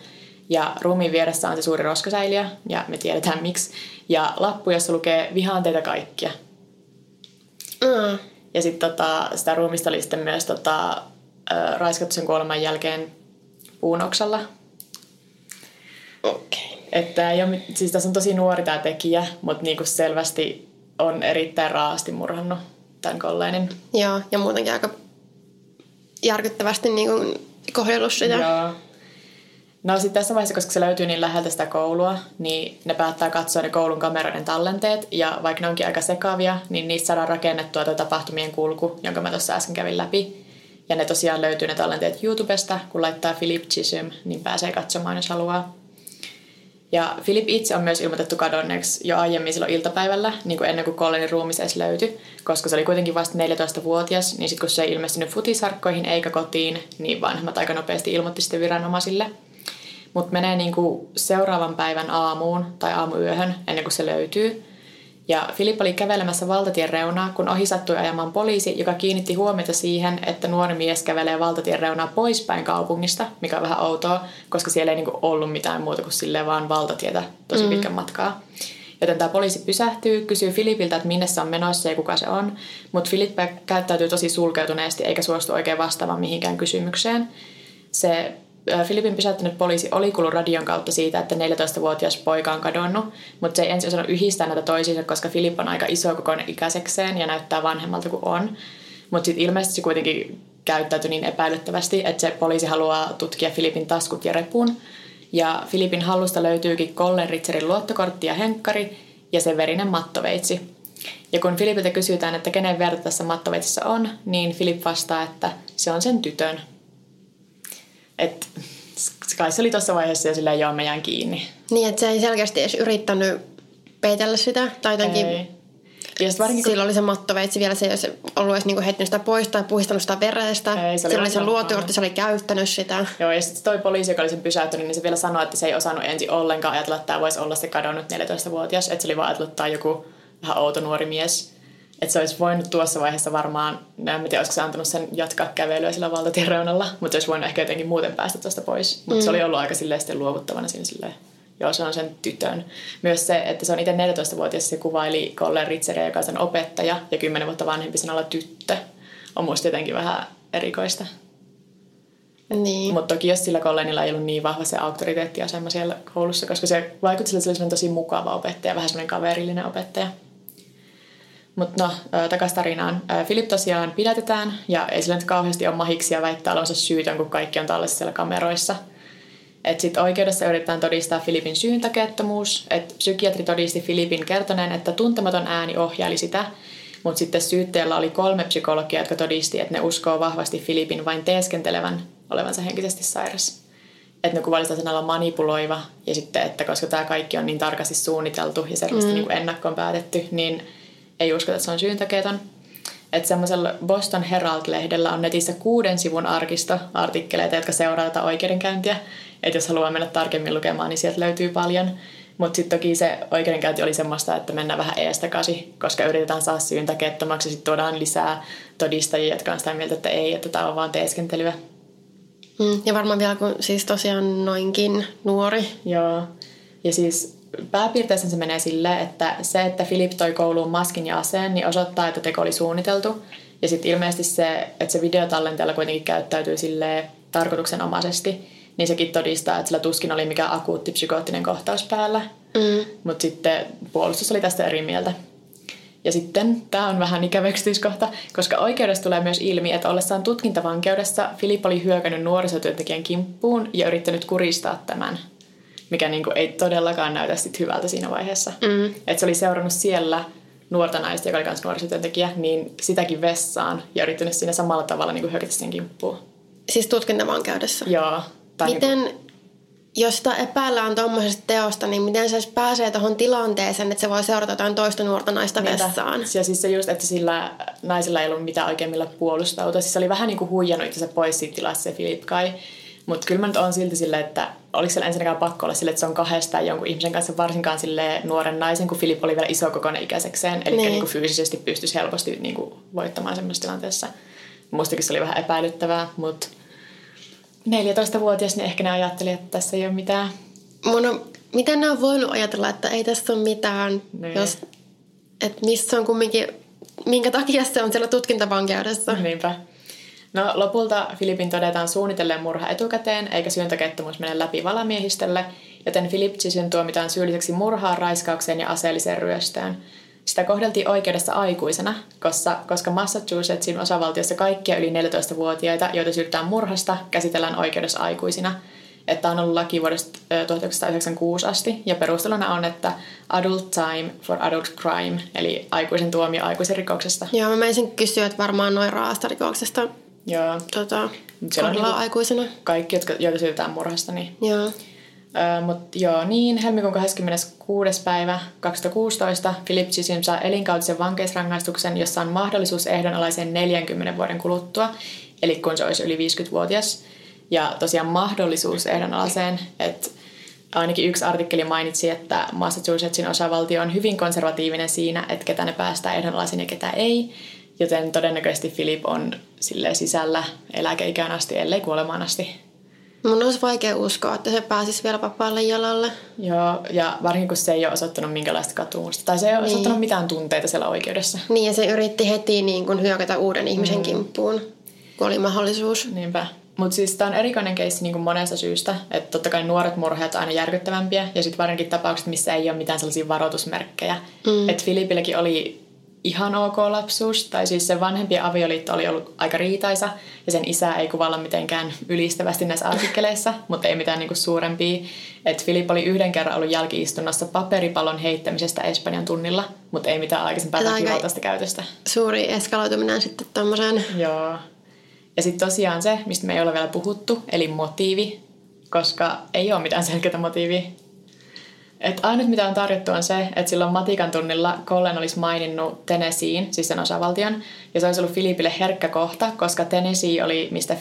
Ja ruumiin vieressä on se suuri roskasäiliö, ja me tiedetään miksi. Ja lappu, jossa lukee vihaan teitä kaikkia. Ja sitten sitä ruumista oli sitten myös raiskattu sen kuoleman jälkeen puunoksalla. Okei. Että siis tässä on tosi nuori tämä tekijä, mutta niin kuin selvästi on erittäin raaasti murhannut tämän Colleenin. Joo, ja muutenkin aika järkyttävästi niin kuin kohdellut sitä. Joo. No sitten tässä vaiheessa, koska se löytyy niin läheltä sitä koulua, niin ne päättää katsoa ne koulun kameroiden tallenteet, ja vaikka ne onkin aika sekaavia, niin niistä saadaan rakennettua tuo tapahtumien kulku, jonka mä tuossa äsken kävin läpi. Ja ne tosiaan löytyy ne tallenteet YouTubesta, kun laittaa Philip Chism, niin pääsee katsomaan, jos haluaa. Ja Philip itse on myös ilmoitettu kadonneeksi jo aiemmin silloin iltapäivällä, niin kuin ennen kuin Colleenin ruumis edes löytyi, koska se oli kuitenkin vasta 14-vuotias, niin sitten kun se ei ilmestynyt futisarkkoihin eikä kotiin, niin vanhemmat aika nopeasti ilmoitti sitten viranomaisille. Mutta menee niin kuin seuraavan päivän aamuun tai aamuyöhön ennen kuin se löytyy. Ja Philip oli kävelemässä valtatien reunaa, kun ohi sattui ajamaan poliisi, joka kiinnitti huomiota siihen, että nuori mies kävelee valtatien reunaa poispäin kaupungista, mikä on vähän outoa, koska siellä ei niinku ollut mitään muuta kuin silleen vaan valtatietä tosi pitkän matkaa. Joten tämä poliisi pysähtyy, kysyy Philipiltä, että minne se on menossa ja kuka se on, mutta Philip käyttäytyy tosi sulkeutuneesti eikä suostu oikein vastaamaan mihinkään kysymykseen. Se Philipin pysäyttänyt poliisi oli kuullut radion kautta siitä, että 14-vuotias poika on kadonnut, mutta se ei ensin osannut yhdistää näitä toisiinsa, koska Philip on aika iso kokoinen ikäisekseen ja näyttää vanhemmalta kuin on. Mutta sitten ilmeisesti se kuitenkin käyttäytyi niin epäilyttävästi, että se poliisi haluaa tutkia Philipin taskut ja repun. Ja Philipin hallusta löytyykin Colleen Ritzerin luottokortti ja henkkari ja sen verinen mattoveitsi. Ja kun Philipiltä kysytään, että kenen verta tässä mattoveitsissä on, niin Philip vastaa, että se on sen tytön. Että kai se oli tuossa vaiheessa ja sillä ei ole meidän kiinni. Niin, että se ei selkeästi edes yrittänyt peitellä sitä. Tai jotenkin sillä oli se mattoveitsi vielä, se ei olisi ollut edes niinku heittänyt sitä pois tai puhistanut sitä verestä. Ei, sillä oli se luottokortti, se oli käyttänyt sitä. Joo, ja sitten toi poliisi, joka oli sen pysäyttänyt, niin se vielä sanoi, että se ei osannut ensin ollenkaan ajatella, että tämä voisi olla se kadonnut 14-vuotias. Että se oli vaan ajatellut, että tämä on joku vähän outo nuori mies. Että se olisi voinut tuossa vaiheessa varmaan, en tiedä olisiko se antanut sen jatkaa kävelyä sillä valtatien reunalla, mutta olisi voinut ehkä jotenkin muuten päästä tuosta pois. Mutta se oli ollut aika silleen sitten luovuttavana siinä silleen, joo, se on sen tytön. Myös se, että se on itse 14-vuotias, se kuvaili Colleen Ritzeria, joka on sen opettaja, ja 10 vuotta vanhempi sanalla tyttö, on musta jotenkin vähän erikoista. Niin. Mutta toki jos sillä Colleenilla ei ollut niin vahva se auktoriteettiasema siellä koulussa, koska se vaikutti sillä, että se oli tosi mukava opettaja, vähän semmoinen kaverillinen opettaja. Mutta no, takaisin tarinaan. Philip tosiaan pidätetään ja ei sillä nyt kauheasti ole mahiksia väittää olonsa syytön, kun kaikki on tallessa siellä kameroissa. Että sitten oikeudessa yritetään todistaa Philipin syyntakeettomuus. Että psykiatri todisti Philipin kertoneen, että tuntematon ääni ohjaili sitä. Mutta sitten syytteellä oli 3 psykologia, jotka todisti, että ne uskoo vahvasti Philipin vain teeskentelevän olevansa henkisesti sairas. Että ne kuvallistaa sanalla manipuloiva. Ja sitten, että koska tämä kaikki on niin tarkasti suunniteltu ja selvästi niin kuin ennakkoon päätetty, niin ei uskota, että se on syyntakeeton. Että semmoisella Boston Herald-lehdellä on netissä 6 sivun arkisto artikkeleita, jotka seuraavat oikeudenkäyntiä. Että jos haluaa mennä tarkemmin lukemaan, niin sieltä löytyy paljon. Mutta sitten toki se oikeudenkäynti oli semmoista, että mennään vähän eestakasi, koska yritetään saada syyntakeettomaksi. Sitten tuodaan lisää todistajia, jotka on sitä mieltä, että ei, että tämä on vaan teeskentelyä. Ja varmaan vielä, kun siis tosiaan noinkin nuori. Joo. Ja siis pääpiirteissään se menee silleen, että se, että Philip toi kouluun maskin ja aseen, niin osoittaa, että teko oli suunniteltu. Ja sitten ilmeisesti se, että se videotallenteella kuitenkin käyttäytyy silleen tarkoituksenomaisesti, niin sekin todistaa, että sillä tuskin oli mikään akuutti psykoottinen kohtaus päällä. Mutta sitten puolustus oli tästä eri mieltä. Ja sitten, tämä on vähän ikävä yksityiskohta, koska oikeudessa tulee myös ilmi, että ollessaan tutkintavankeudessa Philip oli hyökännyt nuorisotyöntekijän kimppuun ja yrittänyt kuristaa tämän, mikä niinku ei todellakaan näytä sit hyvältä siinä vaiheessa. Että se oli seurannut siellä nuorta naista, joka oli myös nuorisotyöntekijä, niin sitäkin vessaan ja yrittänyt siinä samalla tavalla niinku hyökätä sen kimppuun. Siis tutkintavankeudessa? Joo. Miten, jos sitä epäillään tuommoisesta teosta, niin miten se pääsee tuohon tilanteeseen, että se voi seurata jotain toista nuorta naista vessaan? Ja siis se just, että sillä naisilla ei ollut mitään oikein millä puolustautua. Siis se oli vähän niin kuin huijannut itse pois siitä tilassa se Philip Kai. Mutta kyllä mä nyt oon silti silleen, että oliko siellä ensinnäkään pakko olla silleen, että se on kahdestaan jonkun ihmisen kanssa, varsinkaan silleen nuoren naisen, kun Philip oli vielä isokokoinen ikäisekseen. Eli niin kuin fyysisesti pystyisi helposti niin kuin voittamaan semmoisessa tilanteessa. Mustakin se oli vähän epäilyttävää, mutta 14-vuotias, niin ehkä ne ajatteli, että tässä ei ole mitään. Miten ne on voinut ajatella, että ei tässä ole mitään, jos, että missä on kumminkin, minkä takia se on siellä tutkintavankeudessa? Niinpä. No lopulta Philipin todetaan suunnitelleen murha etukäteen, eikä syyntakeettomuus mene läpi valamiehistölle, joten Philip Chism tuomitaan syylliseksi murhaan, raiskaukseen ja aseelliseen ryöstöön. Sitä kohdeltiin oikeudessa aikuisena, koska Massachusettsin osavaltiossa kaikkia yli 14-vuotiaita, joita syytetään murhasta, käsitellään oikeudessa aikuisina. Tämä on ollut laki vuodesta 1996 asti, ja perusteluna on, että adult time for adult crime, eli aikuisen tuomio aikuisen rikoksesta. Joo, mä menisin kysyä, että varmaan noin raasta rikoksesta kohdellaan aikuisena. Kaikki, joita syytetään murhasta, niin... Joo. Mutta helmikuun 26. päivä 2016 Philip Chism saa elinkautisen vankeusrangaistuksen, jossa on mahdollisuus ehdonalaiseen 40 vuoden kuluttua, eli kun se olisi yli 50-vuotias. Ja tosiaan mahdollisuus ehdonalaiseen, että ainakin yksi artikkeli mainitsi, että Massachusettsin osavaltio on hyvin konservatiivinen siinä, että ketä ne päästään ehdonalaiseen ja ketä ei, joten todennäköisesti Philip on sisällä eläkeikään asti, ellei kuolemaan asti. Mun olisi vaikea uskoa, että se pääsisi vielä vapaalle jalalle. Joo, ja varsinkin kun se ei ole osoittanut minkälaista katumusta. Tai se ei ole osoittanut mitään tunteita siellä oikeudessa. Niin, ja se yritti heti niin kun hyökätä uuden ihmisen kimppuun, kun oli mahdollisuus. Niinpä. Mutta siis tämä on erikoinen keissi niin kun monesta syystä. Että totta kai nuoret murheet on aina järkyttävämpiä. Ja sitten varsinkin tapaukset, missä ei ole mitään sellaisia varoitusmerkkejä. Että Philipilläkin oli ihan ok lapsuus, tai siis sen vanhempien avioliitto oli ollut aika riitaisa, ja sen isää ei kuvalla mitenkään ylistävästi näissä artikkeleissa, mutta ei mitään niinku suurempia. Et Philip oli yhden kerran ollut jälki-istunnossa paperipallon heittämisestä Espanjan tunnilla, mutta ei mitään aikaisempaa väkivaltaista käytöstä. Suuri eskaloituminen sitten tommoseen. Joo. Ja sitten tosiaan se, mistä me ei ole vielä puhuttu, eli motiivi, koska ei ole mitään selkeää motiivia. Että ainut mitä on tarjottu on se, että silloin matikan tunnilla Colleen olisi maininnut Tennesseein, siis sen osavaltion, ja se olisi ollut Philipille herkkä kohta, koska Tennessee oli, missä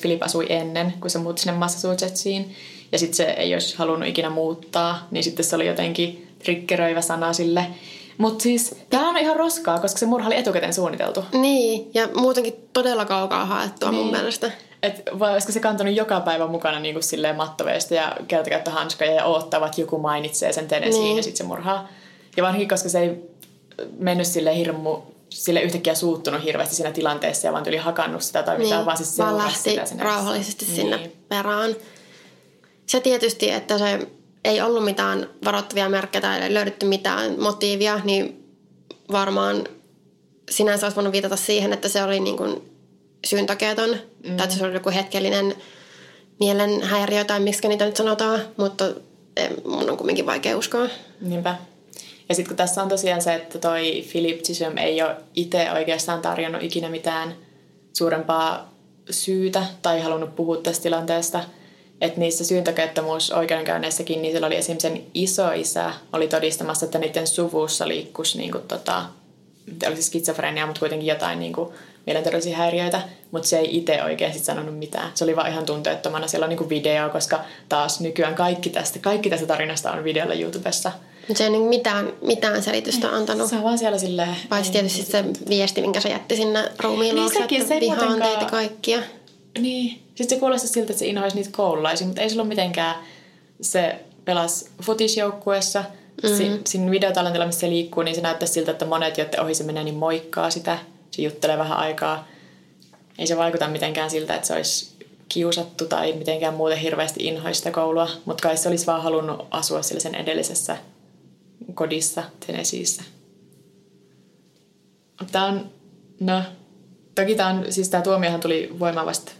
Philip asui ennen, kun se muutti sinne Massachusettsiin, ja sitten se ei olisi halunnut ikinä muuttaa, niin sitten se oli jotenkin triggeröivä sana sille. Mutta siis tämä on ihan roskaa, koska se murha oli etukäteen suunniteltu. Niin, ja muutenkin todella kaukaa haettua mun mielestä. Että olisiko se kantanut joka päivä mukana niin kuin silleen mattoveista ja keltakäyttöhanskoja ja odottavat, joku mainitsee sen Tennesseein ja sitten se murhaa. Ja varsinkin, koska se ei mennyt silleen hirmu sille yhtäkkiä suuttunut hirveästi siinä tilanteessa ja vaan tuli hakannut sitä tai mitään, niin, vaan siis lähti sitä rauhallisesti sinne perään. Se tietysti, että se ei ollut mitään varoittavia merkkejä tai löydetty mitään motiivia, niin varmaan sinänsä olisi voinut viitata siihen, että se oli niin kuin syyntakeeton, tai että se oli joku hetkellinen mielenhäiriö tai miksi niitä nyt sanotaan, mutta mun on kuitenkin vaikea uskoa. Niinpä. Ja sitten kun tässä on tosiaan se, että toi Philip Chism ei ole itse oikeastaan tarjonnut ikinä mitään suurempaa syytä tai halunnut puhua tästä tilanteesta, että niissä syyntakeettomuusoikeudenkäynneissäkin, niin sillä oli esimerkiksi sen isoisä oli todistamassa, että niiden suvussa liikkuisi niin kuin oli siis skitsofreniaa, mutta kuitenkin jotain niin kuin mielenterveisiä häiriöitä, mutta se ei itse oikein sit sanonut mitään. Se oli vaan ihan tunteettomana. Siellä on niin kuin video, koska taas nykyään kaikki tästä tarinasta on videolla YouTubessa. Mutta se ei ole mitään selitystä antanut. Se on vaan siellä silleen... Paitsi tietysti se viesti, minkä se jätti sinne ruumiin luokse, että vihaan teitä kaikkia. Niin. Sitten se kuulosti siltä, että se inhoisi niitä koululaisia, mutta ei se ollut mitenkään. Se pelasi futisjoukkuessa. Siinä videotallentilla, missä se liikkuu, niin se näyttää siltä, että monet, joiden ohi se menee, niin moikkaa sitä. Se juttelee vähän aikaa. Ei se vaikuta mitenkään siltä, että se olisi kiusattu tai mitenkään muuten hirveästi inhoista koulua. Mutta kai se olisi vaan halunnut asua sillä sen edellisessä kodissa, Tennesseeissä. Tämä tuomiohan tuli voimaan vasta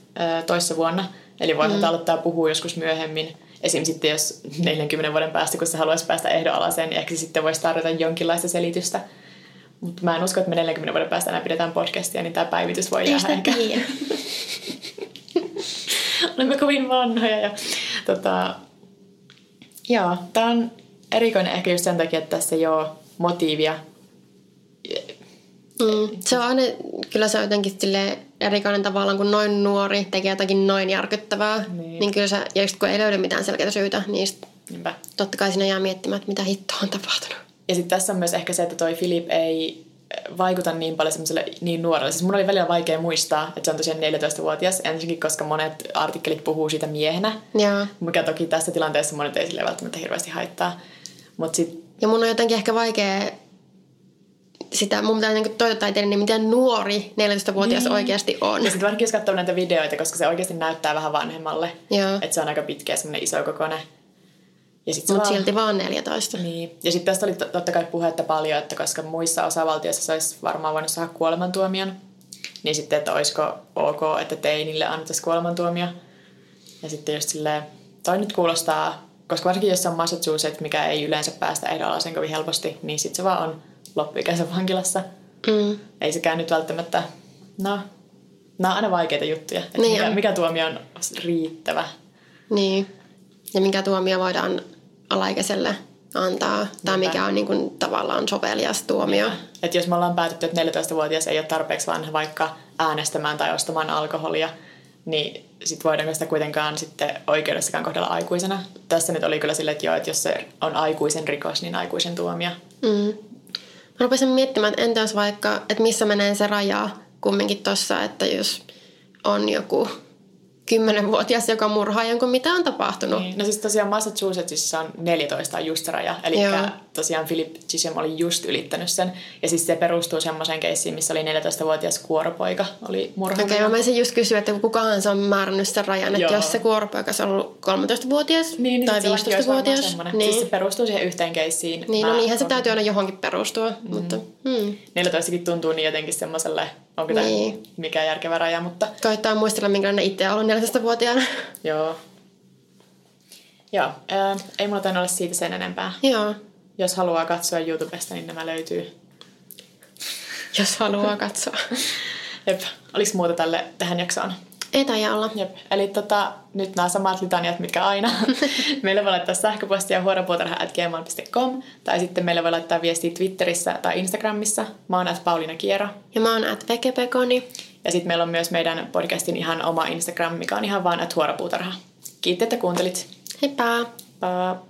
toissa vuonna. Eli voidaan aloittaa puhua joskus myöhemmin. Esimerkiksi sitten jos 40 vuoden päästä, kun se haluaisi päästä ehdoalaseen, niin ehkä sitten voisi tarjota jonkinlaista selitystä. Mutta mä en usko, että me 40 vuoden päästä enää pidetään podcastia, niin tämä päivitys voi jäädä ehkä. Olemme kovin vanhoja. Joo, tämä on erikoinen ehkä just sen takia, että tässä ei ole motiivia. Se on aina, kyllä se on jotenkin erikoinen tavallaan, kun noin nuori tekee jotakin noin järkyttävää. Niin kyllä se, ja just kun ei löydy mitään selkeää syytä, niin totta kai siinä jää miettimään, että mitä hittoa on tapahtunut. Ja sitten tässä on myös ehkä se, että toi Philip ei vaikuta niin paljon semmoiselle niin nuorelle. Siis mun oli välillä vaikea muistaa, että se on tosiaan 14-vuotias. Ensinnäkin, koska monet artikkelit puhuu siitä miehenä. Jaa. Mikä toki tässä tilanteessa monet ei sille välttämättä hirveästi haittaa. Ja mun on jotenkin ehkä vaikea... mun pitää toivottaa itselleen, miten nuori 14-vuotias oikeasti on. Ja sitten varsinkin jos katsoo näitä videoita, koska se oikeasti näyttää vähän vanhemmalle. Että se on aika pitkä ja semmoinen iso kokoinen. Mutta silti vaan 14. Niin. Ja sitten tästä oli totta kai puhetta paljon, että koska muissa osavaltioissa se olisi varmaan voinut saada kuolemantuomion, niin sitten, että olisiko ok, että teinille annettaisiin kuolemantuomio. Ja sitten just silleen, toi nyt kuulostaa, koska varsinkin jos se on Massachusetts, mikä ei yleensä päästä ehdoalaseen kovin helposti, niin sitten se vaan on loppuikänsä vankilassa. Ei sekään nyt välttämättä, nämä on aina vaikeita juttuja, että niin mikä tuomio on riittävä. Niin. Ja minkä tuomio voidaan alaikäiselle antaa, tai mikä on niin kuin tavallaan sovelias tuomio. Että jos me ollaan päätetty, että 14-vuotias ei ole tarpeeksi vanha vaikka äänestämään tai ostamaan alkoholia, niin sitten voidaanko sitä kuitenkaan sitten oikeudessakaan kohdella aikuisena. Tässä nyt oli kyllä silleen, että joo, että jos se on aikuisen rikos, niin aikuisen tuomio. Mä rupesin miettimään, että entä jos vaikka, että missä menee se raja kumminkin tossa, että jos on joku 10-vuotias, joka murhaa jonkun, mitä on tapahtunut. Niin. No siis tosiaan Massachusettsissa on 14 just se raja. Eli tosiaan Philip Chism oli just ylittänyt sen. Ja siis se perustuu semmoiseen keissiin, missä oli 14-vuotias kuoropoika oli murhattu. Okei, mä menisin just kysyä, että kukahan se on määrännyt sen rajan. Että jos se kuoropoika on ollut 13-vuotias niin, tai 15-vuotias. Niin. Siis se perustuu siihen yhteen keissiin. Niin, niinhän se täytyy aina johonkin perustua. Mutta, 14kin tuntuu niin jotenkin semmoiselle... Onko tämä mikään järkevä raja, mutta... Koittaa muistella, minkälainen itse on ollut 14-vuotiaana. Joo. Ei mulla tainnut olla siitä sen enempää. Joo. Jos haluaa katsoa YouTubesta, niin nämä löytyy. Jos haluaa katsoa. Jep. Oliko muuta tähän jaksoon? Ei taida olla. Jep. Eli nyt nämä samat litaniat, mitkä aina. Meillä voi laittaa sähköpostia huoropuutarha@gmail.com tai sitten meillä voi laittaa viestiä Twitterissä tai Instagramissa. Mä oon @pauliinakiero. Ja mä oon @vekepekoni. Ja sitten meillä on myös meidän podcastin ihan oma Instagram, mikä on ihan vaan @huoropuutarha. Kiitti, että kuuntelit. Heippa! Heippa!